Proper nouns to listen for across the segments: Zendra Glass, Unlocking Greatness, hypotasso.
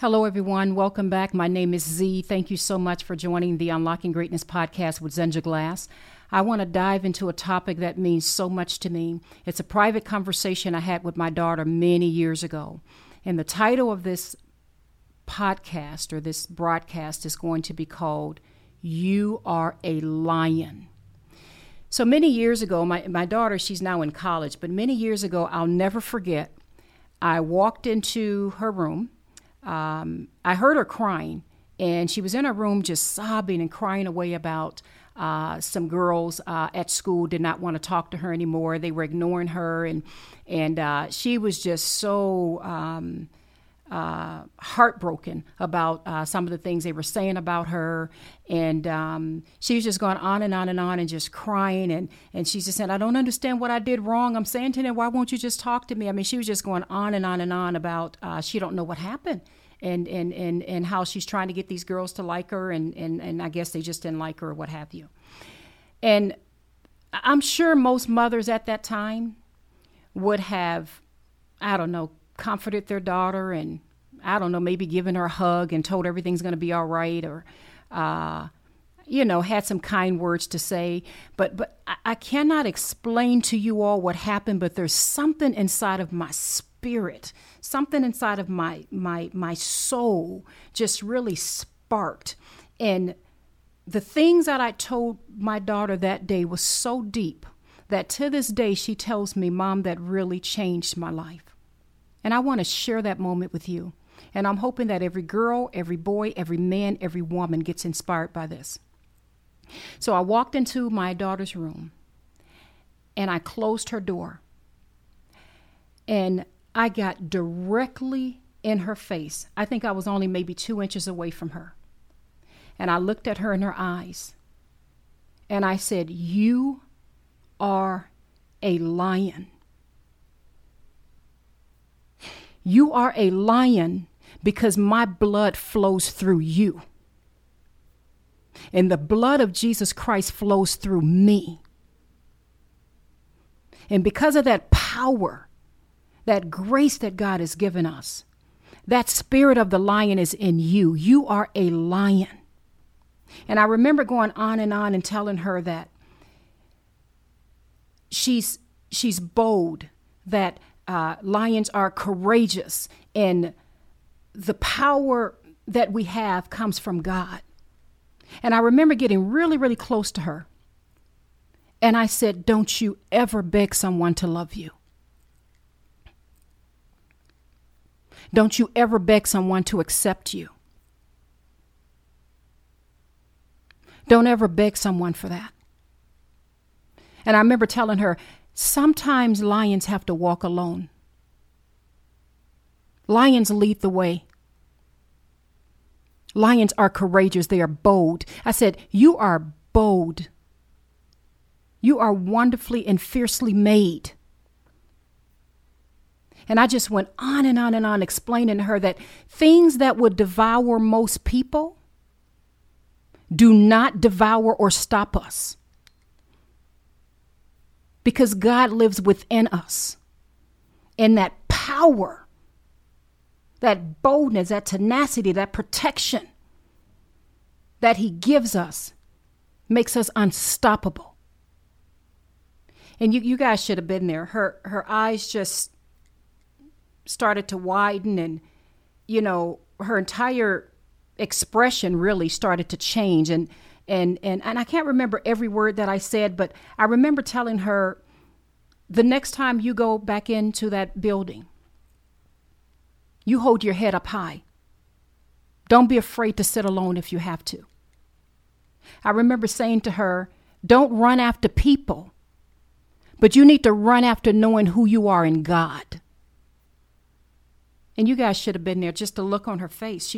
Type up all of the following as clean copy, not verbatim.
Hello, everyone. Welcome back. My name is Z. Thank you so much for joining the Unlocking Greatness podcast with Zendra Glass. I want to dive into a topic that means so much to me. It's a private conversation I had with my daughter many years ago. And the title of this podcast or this broadcast is going to be called You Are a Lion. So many years ago, my daughter, she's now in college, but many years ago, I'll never forget, I walked into her room. I heard her crying, and she was in her room just sobbing and crying away about some girls at school did not want to talk to her anymore. They were ignoring her, and she was just so heartbroken about some of the things they were saying about her. And she was just going on and on and on and just crying. And she just said, I don't understand what I did wrong. I'm saying to them, why won't you just talk to me? I mean, she was just going on and on and on about she don't know what happened. And how she's trying to get these girls to like her, and I guess they just didn't like her or what have you. And I'm sure most mothers at that time would have, I don't know, comforted their daughter and, I don't know, maybe given her a hug and told everything's going to be all right, or, had some kind words to say. But I cannot explain to you all what happened, but there's something inside of my spirit, something inside of my soul just really sparked. And the things that I told my daughter that day was so deep that to this day she tells me, Mom, that really changed my life. And I want to share that moment with you. And I'm hoping that every girl, every boy, every man, every woman gets inspired by this. So I walked into my daughter's room and I closed her door. And I got directly in her face. I think I was only maybe 2 inches away from her. And I looked at her in her eyes. And I said, You are a lion. You are a lion because my blood flows through you. And the blood of Jesus Christ flows through me. And because of that power, that grace that God has given us, that spirit of the lion is in you. You are a lion. And I remember going on and telling her that she's bold, that lions are courageous, and the power that we have comes from God. And I remember getting really, really close to her. And I said, Don't you ever beg someone to love you. Don't you ever beg someone to accept you. Don't ever beg someone for that. And I remember telling her, Sometimes lions have to walk alone. Lions lead the way. Lions are courageous. They are bold. I said, You are bold. You are wonderfully and fiercely made. And I just went on and on and on explaining to her that things that would devour most people do not devour or stop us. Because God lives within us. And that power, that boldness, that tenacity, that protection that He gives us makes us unstoppable. And you guys should have been there. Her eyes just started to widen, and, her entire expression really started to change. And I can't remember every word that I said, but I remember telling her, the next time you go back into that building, you hold your head up high. Don't be afraid to sit alone if you have to. I remember saying to her, Don't run after people, but you need to run after knowing who you are in God. And you guys should have been there, just the look on her face.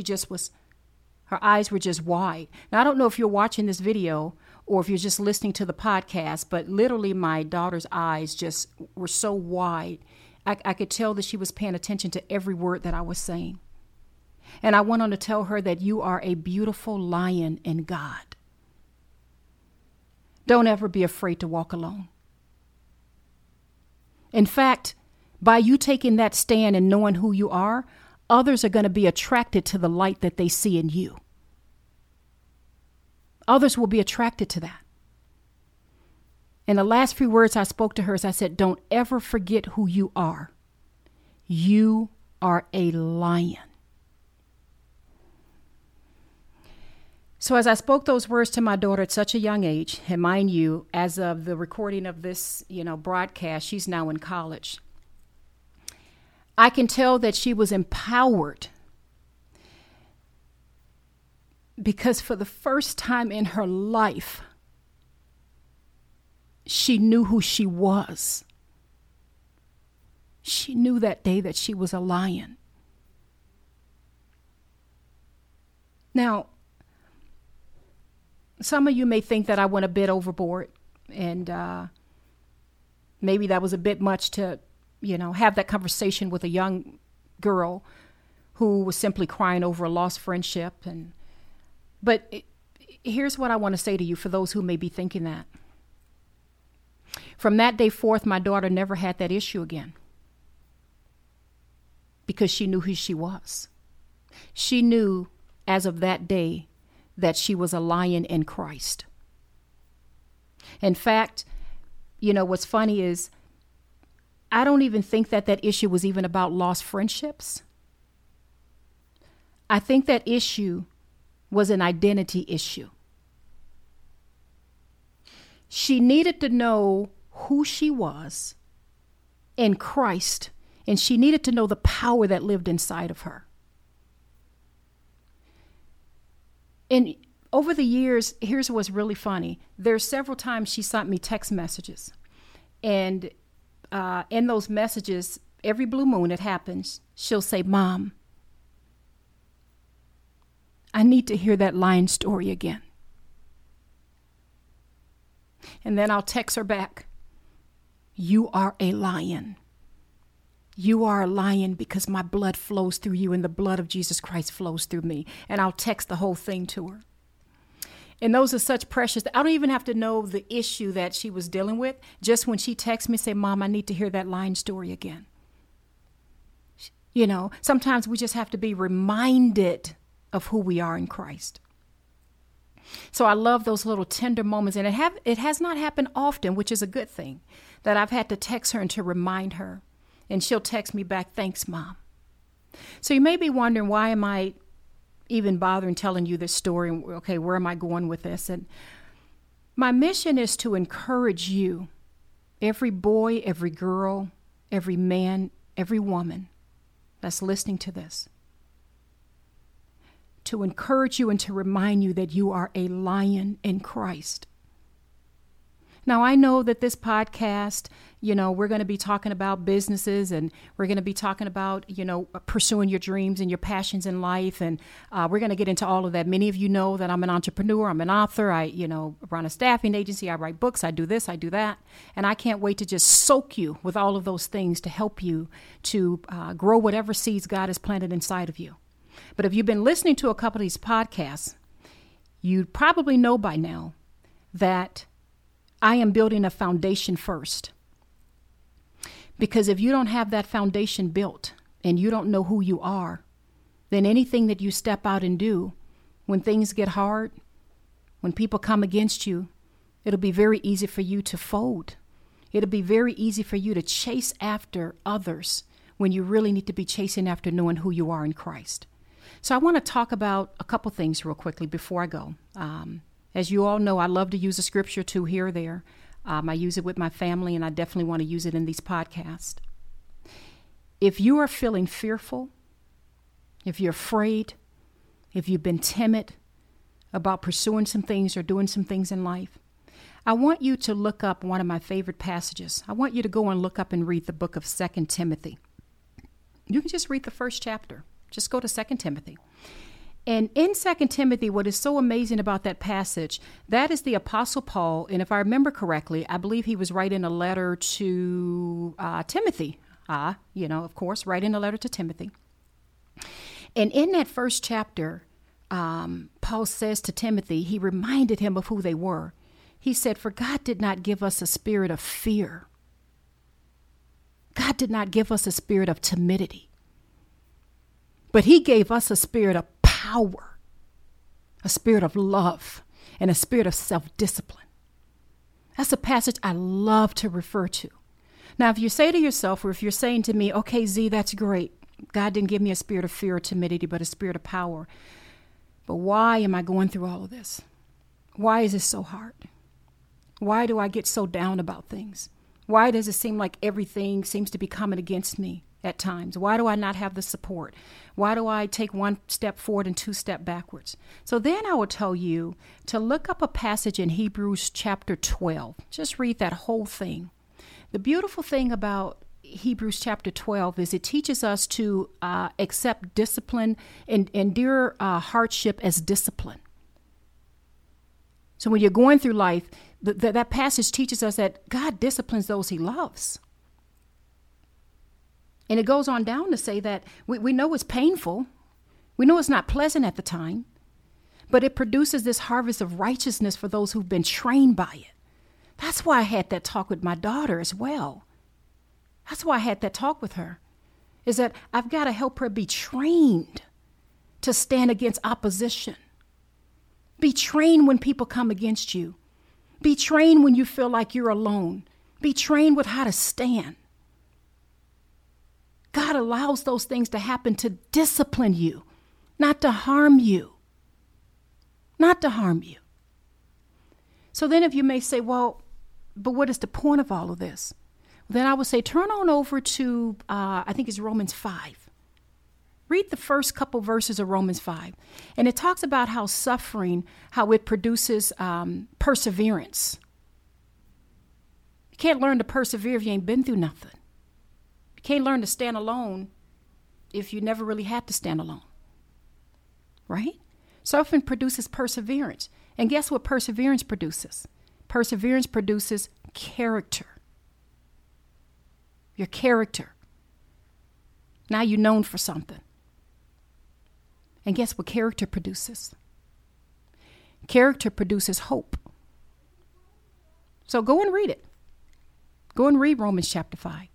Her eyes were just wide. Now, I don't know if you're watching this video or if you're just listening to the podcast, but literally my daughter's eyes just were so wide. I could tell that she was paying attention to every word that I was saying. And I went on to tell her that you are a beautiful lion in God. Don't ever be afraid to walk alone. In fact, by you taking that stand and knowing who you are, others are going to be attracted to the light that they see in you. Others will be attracted to that. And the last few words I spoke to her is I said, don't ever forget who you are. You are a lion. So as I spoke those words to my daughter at such a young age, and mind you, as of the recording of this, broadcast, she's now in college. I can tell that she was empowered because for the first time in her life, she knew who she was. She knew that day that she was a lion. Now, some of you may think that I went a bit overboard, and maybe that was a bit much to, have that conversation with a young girl who was simply crying over a lost friendship. But here's what I want to say to you for those who may be thinking that. From that day forth, my daughter never had that issue again because she knew who she was. She knew as of that day that she was a lion in Christ. In fact, what's funny is I don't even think that issue was even about lost friendships. I think that issue was an identity issue. She needed to know who she was in Christ, and she needed to know the power that lived inside of her. And over the years, here's what's really funny. There's several times she sent me text messages. And in those messages, every blue moon it happens, she'll say, Mom, I need to hear that lion story again. And then I'll text her back. You are a lion. You are a lion because my blood flows through you and the blood of Jesus Christ flows through me. And I'll text the whole thing to her. And those are such precious. I don't even have to know the issue that she was dealing with. Just when she texts me, say, Mom, I need to hear that lion story again. Sometimes we just have to be reminded of who we are in Christ. So I love those little tender moments, and it has not happened often, which is a good thing, that I've had to text her and to remind her, and she'll text me back, thanks, Mom. So you may be wondering, why am I even bothering telling you this story? Okay, where am I going with this? And my mission is to encourage you, every boy, every girl, every man, every woman that's listening to this, to encourage you and to remind you that you are a lion in Christ. Now, I know that this podcast, we're going to be talking about businesses, and we're going to be talking about, pursuing your dreams and your passions in life. And we're going to get into all of that. Many of you know that I'm an entrepreneur. I'm an author. I, run a staffing agency. I write books. I do this. I do that. And I can't wait to just soak you with all of those things to help you to grow whatever seeds God has planted inside of you. But if you've been listening to a couple of these podcasts, you probably know by now that I am building a foundation first. Because if you don't have that foundation built and you don't know who you are, then anything that you step out and do, when things get hard, when people come against you, it'll be very easy for you to fold. It'll be very easy for you to chase after others when you really need to be chasing after knowing who you are in Christ. So I want to talk about a couple things real quickly before I go. As you all know, I love to use a scripture too, here or there. I use it with my family, and I definitely want to use it in these podcasts. If you are feeling fearful, if you're afraid, if you've been timid about pursuing some things or doing some things in life, I want you to look up one of my favorite passages. I want you to go and look up and read the book of 2 Timothy. You can just read the first chapter. Just go to 2 Timothy. And in 2 Timothy, what is so amazing about that passage, that is the Apostle Paul. And if I remember correctly, I believe he was writing a letter to Timothy. Of course, writing a letter to Timothy. And in that first chapter, Paul says to Timothy, he reminded him of who they were. He said, for God did not give us a spirit of fear. God did not give us a spirit of timidity. But he gave us a spirit of power, a spirit of love, and a spirit of self-discipline. That's a passage I love to refer to. Now, if you say to yourself, or if you're saying to me, okay, Z, that's great. God didn't give me a spirit of fear or timidity, but a spirit of power. But why am I going through all of this? Why is this so hard? Why do I get so down about things? Why does it seem like everything seems to be coming against me at times? Why do I not have the support? Why do I take one step forward and two step backwards? So then I will tell you to look up a passage in Hebrews chapter 12. Just read that whole thing. The beautiful thing about Hebrews chapter 12 is it teaches us to accept discipline and endure hardship as discipline. So when you're going through life, that passage teaches us that God disciplines those he loves. And it goes on down to say that we know it's painful. We know it's not pleasant at the time, but it produces this harvest of righteousness for those who've been trained by it. That's why I had that talk with my daughter as well. That's why I had that talk with her, is that I've got to help her be trained to stand against opposition. Be trained when people come against you. Be trained when you feel like you're alone. Be trained with how to stand. God allows those things to happen to discipline you, not to harm you. Not to harm you. So then if you may say, well, but what is the point of all of this? Then I would say turn on over to, I think it's Romans 5. Read the first couple verses of Romans 5. And it talks about how suffering, how it produces perseverance. You can't learn to persevere if you ain't been through nothing. You can't learn to stand alone if you never really had to stand alone. Right? Suffering produces perseverance. And guess what perseverance produces? Perseverance produces character. Your character. Now you're known for something. And guess what character produces? Character produces hope. So go and read it. Go and read Romans chapter 5.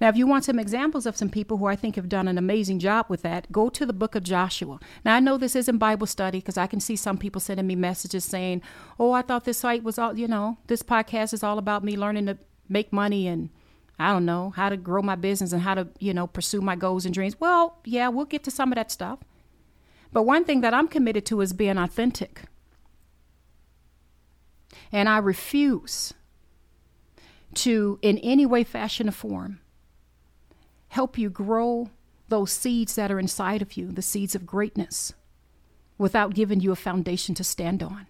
Now, if you want some examples of some people who I think have done an amazing job with that, go to the book of Joshua. Now, I know this isn't Bible study because I can see some people sending me messages saying, oh, I thought this site was all, this podcast is all about me learning to make money and I don't know how to grow my business and how to, pursue my goals and dreams. Well, yeah, we'll get to some of that stuff. But one thing that I'm committed to is being authentic. And I refuse to, in any way, fashion, or form, help you grow those seeds that are inside of you, the seeds of greatness, without giving you a foundation to stand on.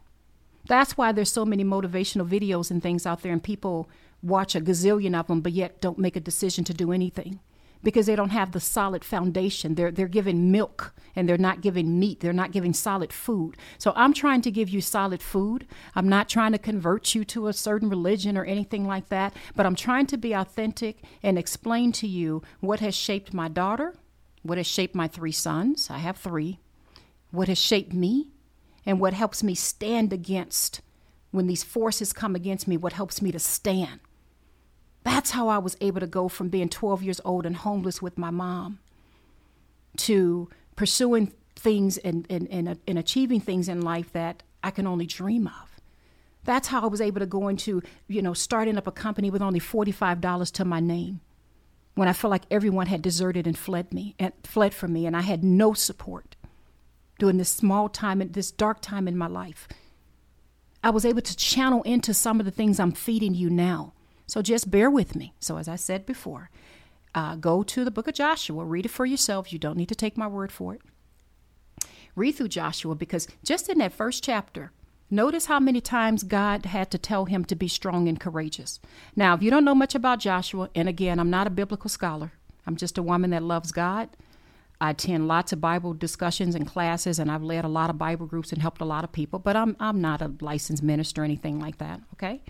That's why there's so many motivational videos and things out there, and people watch a gazillion of them, but yet don't make a decision to do anything because they don't have the solid foundation. They're giving milk and they're not giving meat. They're not giving solid food. So I'm trying to give you solid food. I'm not trying to convert you to a certain religion or anything like that, but I'm trying to be authentic and explain to you what has shaped my daughter, what has shaped my 3 sons. I have 3. What has shaped me and what helps me stand against when these forces come against me, what helps me to stand. That's how I was able to go from being 12 years old and homeless with my mom to pursuing things and achieving things in life that I can only dream of. That's how I was able to go into, starting up a company with only $45 to my name when I felt like everyone had deserted and fled from me, and I had no support during this small time, this dark time in my life. I was able to channel into some of the things I'm feeding you now. So just bear with me. So as I said before, go to the book of Joshua. Read it for yourself. You don't need to take my word for it. Read through Joshua, because just in that first chapter, notice how many times God had to tell him to be strong and courageous. Now, if you don't know much about Joshua, and again, I'm not a biblical scholar. I'm just a woman that loves God. I attend lots of Bible discussions and classes, and I've led a lot of Bible groups and helped a lot of people, but I'm not a licensed minister or anything like that, okay?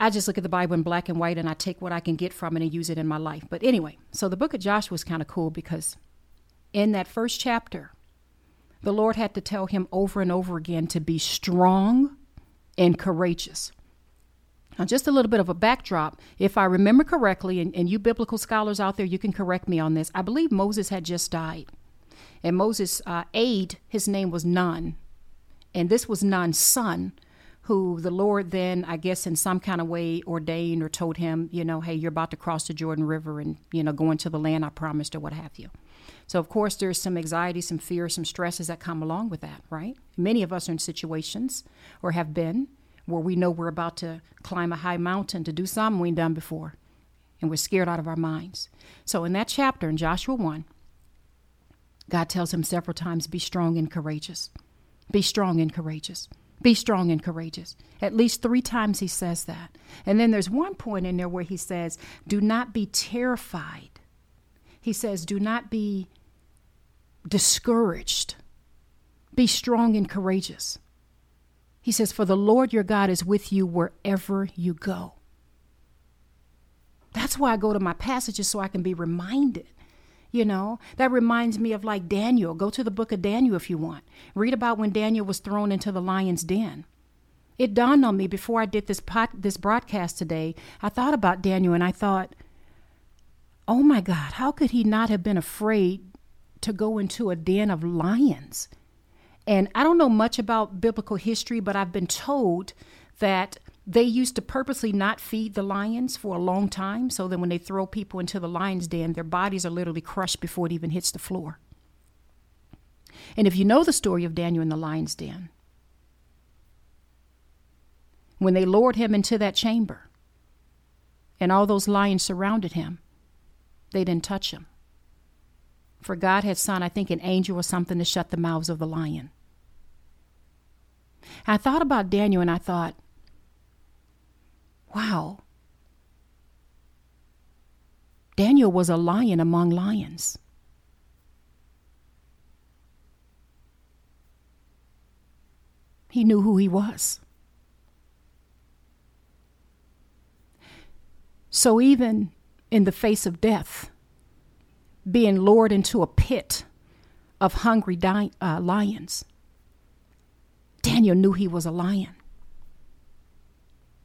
I just look at the Bible in black and white, and I take what I can get from it and use it in my life. But anyway, so the book of Joshua is kind of cool because in that first chapter, the Lord had to tell him over and over again to be strong and courageous. Now, just a little bit of a backdrop. If I remember correctly, and you biblical scholars out there, you can correct me on this. I believe Moses had just died. And Moses' aide, his name was Nun. And this was Nun's son, who the Lord then, I guess, in some kind of way ordained or told him, you know, hey, you're about to cross the Jordan River and, you know, go into the land I promised or what have you. So, of course, there's some anxiety, some fear, some stresses that come along with that, right? Many of us are in situations or have been where we know we're about to climb a high mountain to do something we ain't done before. And we're scared out of our minds. So in that chapter in Joshua 1, God tells him several times, be strong and courageous. Be strong and courageous. Be strong and courageous. At least 3 times he says that. And then there's one point in there where he says, do not be terrified. He says, do not be discouraged. Be strong and courageous. He says, for the Lord your God is with you wherever you go. That's why I go to my passages, so I can be reminded. You know, that reminds me of like Daniel. Go to the book of Daniel if you want. Read about when Daniel was thrown into the lion's den. It dawned on me before I did this broadcast today. I thought about Daniel and I thought, oh my God, how could he not have been afraid to go into a den of lions? And I don't know much about biblical history, but I've been told that they used to purposely not feed the lions for a long time, so that when they throw people into the lion's den, their bodies are literally crushed before it even hits the floor. And if you know the story of Daniel in the lion's den, when they lowered him into that chamber and all those lions surrounded him, they didn't touch him. For God had sent, I think, an angel or something to shut the mouths of the lion. I thought about Daniel and I thought, wow. Daniel was a lion among lions. He knew who he was. So even in the face of death, being lured into a pit of hungry lions, Daniel knew he was a lion.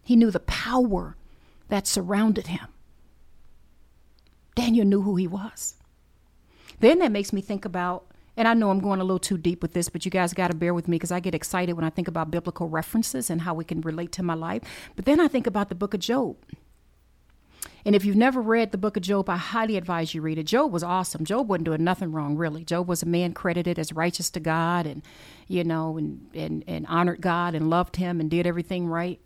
He knew the power that surrounded him. Daniel knew who he was. Then that makes me think about, and I know I'm going a little too deep with this, but you guys got to bear with me because I get excited when I think about biblical references and how we can relate to my life. But then I think about the book of Job. And if you've never read the book of Job, I highly advise you read it. Job was awesome. Job wasn't doing nothing wrong, really. Job was a man credited as righteous to God and, you know, and honored God and loved him and did everything right.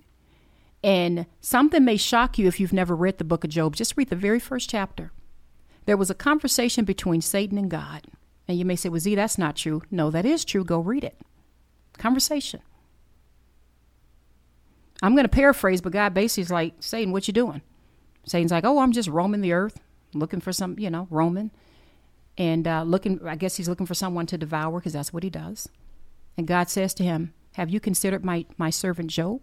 And something may shock you if you've never read the book of Job. Just read the very first chapter. There was a conversation between Satan and God. And you may say, well, Z, that's not true. No, that is true. Go read it. Conversation. I'm going to paraphrase, but God basically is like, Satan, what you doing? Satan's like, oh, I'm just roaming the earth, looking for some, you know, roaming. And I guess he's looking for someone to devour because that's what he does. And God says to him, have you considered my servant Job?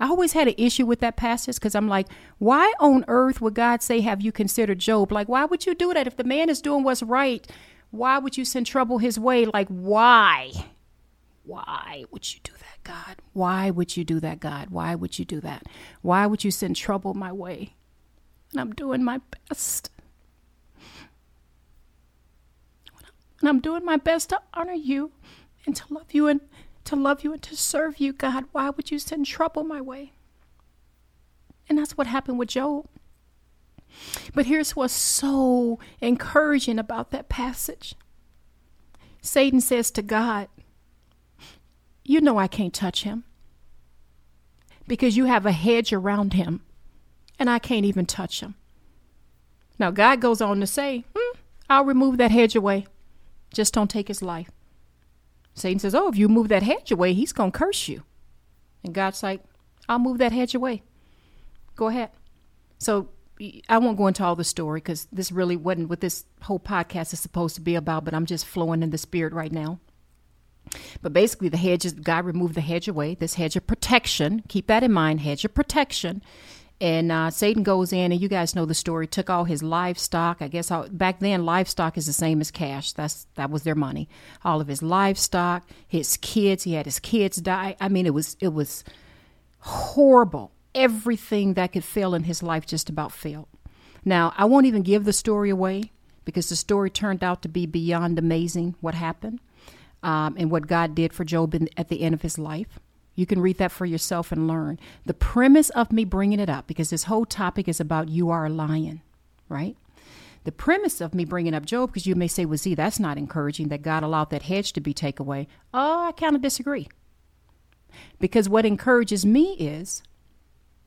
I always had an issue with that passage because I'm like, why on earth would God say, have you considered Job? Like, why would you do that? If the man is doing what's right, why would you send trouble his way? Like, why? Why would you do that, God? Why would you do that, God? Why would you do that? Why would you send trouble my way? And I'm doing my best. And I'm doing my best to honor you and to love you and to serve you, God. Why would you send trouble my way? And that's what happened with Job. But here's what's so encouraging about that passage. Satan says to God, you know I can't touch him because you have a hedge around him and I can't even touch him. Now God goes on to say, I'll remove that hedge away. Just don't take his life. Satan says, oh, if you move that hedge away, he's going to curse you. And God's like, I'll move that hedge away. Go ahead. So I won't go into all the story because this really wasn't what this whole podcast is supposed to be about, but I'm just flowing in the spirit right now. But basically God removed the hedge away, this hedge of protection. Keep that in mind, hedge of protection. And Satan goes in, and you guys know the story, took all his livestock. I guess back then, livestock is the same as cash. That was their money. All of his livestock, his kids. He had his kids die. I mean, it was horrible. Everything that could fail in his life just about failed. Now, I won't even give the story away because the story turned out to be beyond amazing what happened and what God did for Job at the end of his life. You can read that for yourself and learn. The premise of me bringing it up, because this whole topic is about you are a lion, right? The premise of me bringing up Job, because you may say, well, see, that's not encouraging that God allowed that hedge to be taken away. Oh, I kind of disagree. Because what encourages me is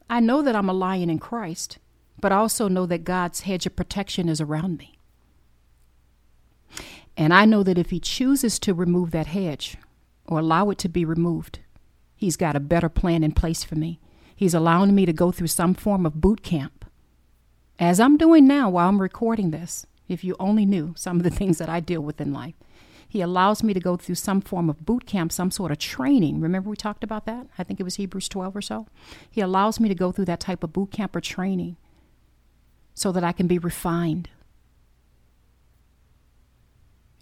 I know that I'm a lion in Christ, but I also know that God's hedge of protection is around me. And I know that if he chooses to remove that hedge or allow it to be removed, he's got a better plan in place for me. He's allowing me to go through some form of boot camp, as I'm doing now while I'm recording this. If you only knew some of the things that I deal with in life. He allows me to go through some form of boot camp, some sort of training. Remember we talked about that? I think it was Hebrews 12 or so. He allows me to go through that type of boot camp or training so that I can be refined.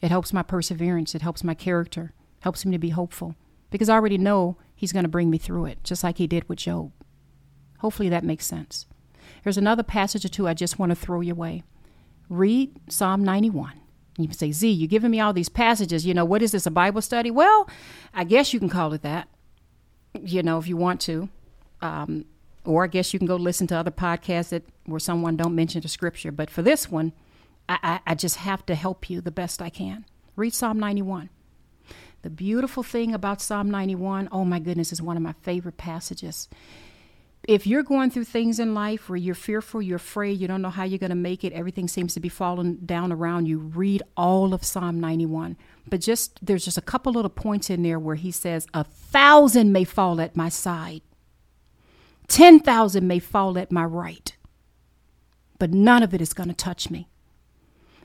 It helps my perseverance. It helps my character. Helps me to be hopeful. Because I already know he's going to bring me through it, just like he did with Job. Hopefully that makes sense. There's another passage or two I just want to throw your way. Read Psalm 91. You can say, Z, you're giving me all these passages. You know, what is this, a Bible study? Well, I guess you can call it that, you know, if you want to. Or I guess you can go listen to other podcasts that where someone don't mention the scripture. But for this one, I just have to help you the best I can. Read Psalm 91. The beautiful thing about Psalm 91, oh my goodness, is one of my favorite passages. If you're going through things in life where you're fearful, you're afraid, you don't know how you're going to make it, everything seems to be falling down around you, read all of Psalm 91. But there's just a couple little points in there where he says, 1,000 may fall at my side, 10,000 may fall at my right, but none of it is going to touch me.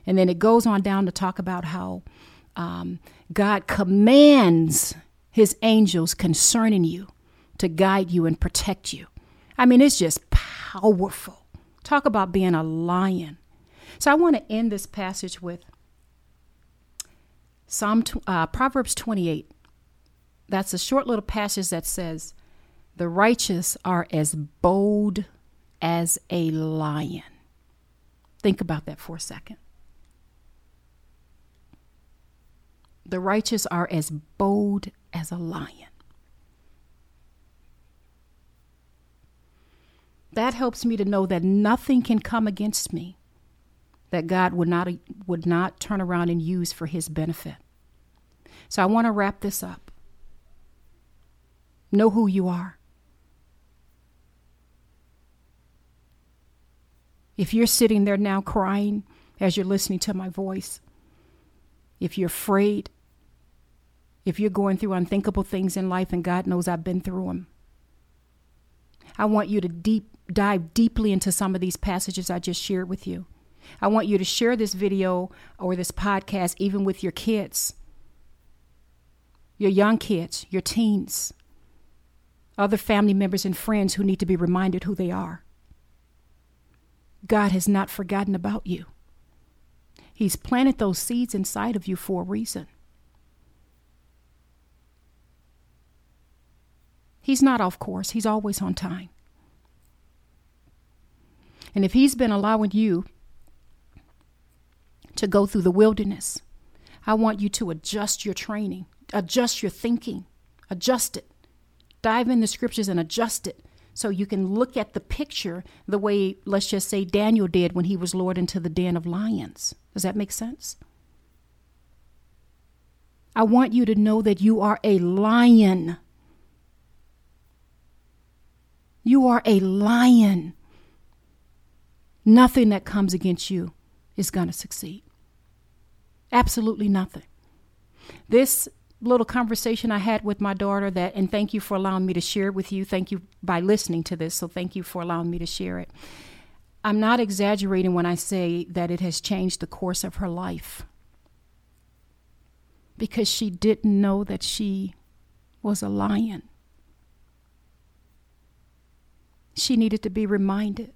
And then it goes on down to talk about how God commands his angels concerning you to guide you and protect you. I mean, it's just powerful. Talk about being a lion. So I want to end this passage with Proverbs 28. That's a short little passage that says, the righteous are as bold as a lion. Think about that for a second. The righteous are as bold as a lion. That helps me to know that nothing can come against me that God would not turn around and use for his benefit. So I want to wrap this up. Know who you are. If you're sitting there now crying as you're listening to my voice, if you're afraid, if you're going through unthinkable things in life, and God knows I've been through them, I want you to dive deeply into some of these passages I just shared with you. I want you to share this video or this podcast even with your kids, your young kids, your teens, other family members and friends who need to be reminded who they are. God has not forgotten about you. He's planted those seeds inside of you for a reason. He's not off course. He's always on time. And if he's been allowing you to go through the wilderness, I want you to adjust your training, adjust your thinking, adjust it. Dive in the scriptures and adjust it so you can look at the picture the way, let's just say, Daniel did when he was lured into the den of lions. Does that make sense? I want you to know that you are a lion. You are a lion. Nothing that comes against you is going to succeed. Absolutely nothing. This little conversation I had with my daughter and thank you for allowing me to share it with you. Thank you by listening to this. So thank you for allowing me to share it. I'm not exaggerating when I say that it has changed the course of her life, because she didn't know that she was a lion. She needed to be reminded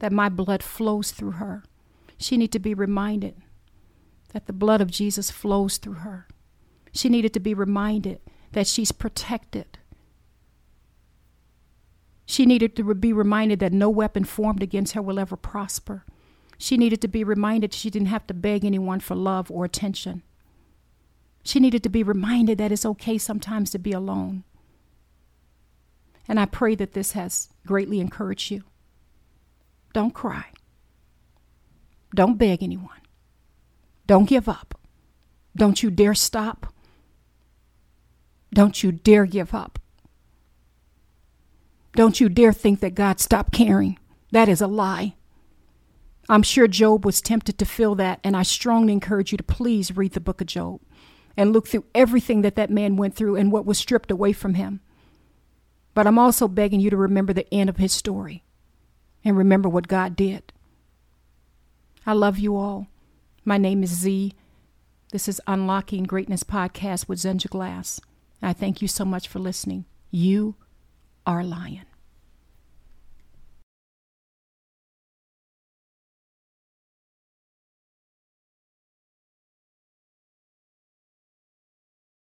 that my blood flows through her. She needed to be reminded that the blood of Jesus flows through her. She needed to be reminded that she's protected. She needed to be reminded that no weapon formed against her will ever prosper. She needed to be reminded she didn't have to beg anyone for love or attention. She needed to be reminded that it's okay sometimes to be alone. And I pray that this has greatly encouraged you. Don't cry. Don't beg anyone. Don't give up. Don't you dare stop. Don't you dare give up. Don't you dare think that God stopped caring. That is a lie. I'm sure Job was tempted to feel that, and I strongly encourage you to please read the book of Job and look through everything that man went through and what was stripped away from him. But I'm also begging you to remember the end of his story and remember what God did. I love you all. My name is Z. This is Unlocking Greatness Podcast with Zendra Glass. I thank you so much for listening. You are a lion.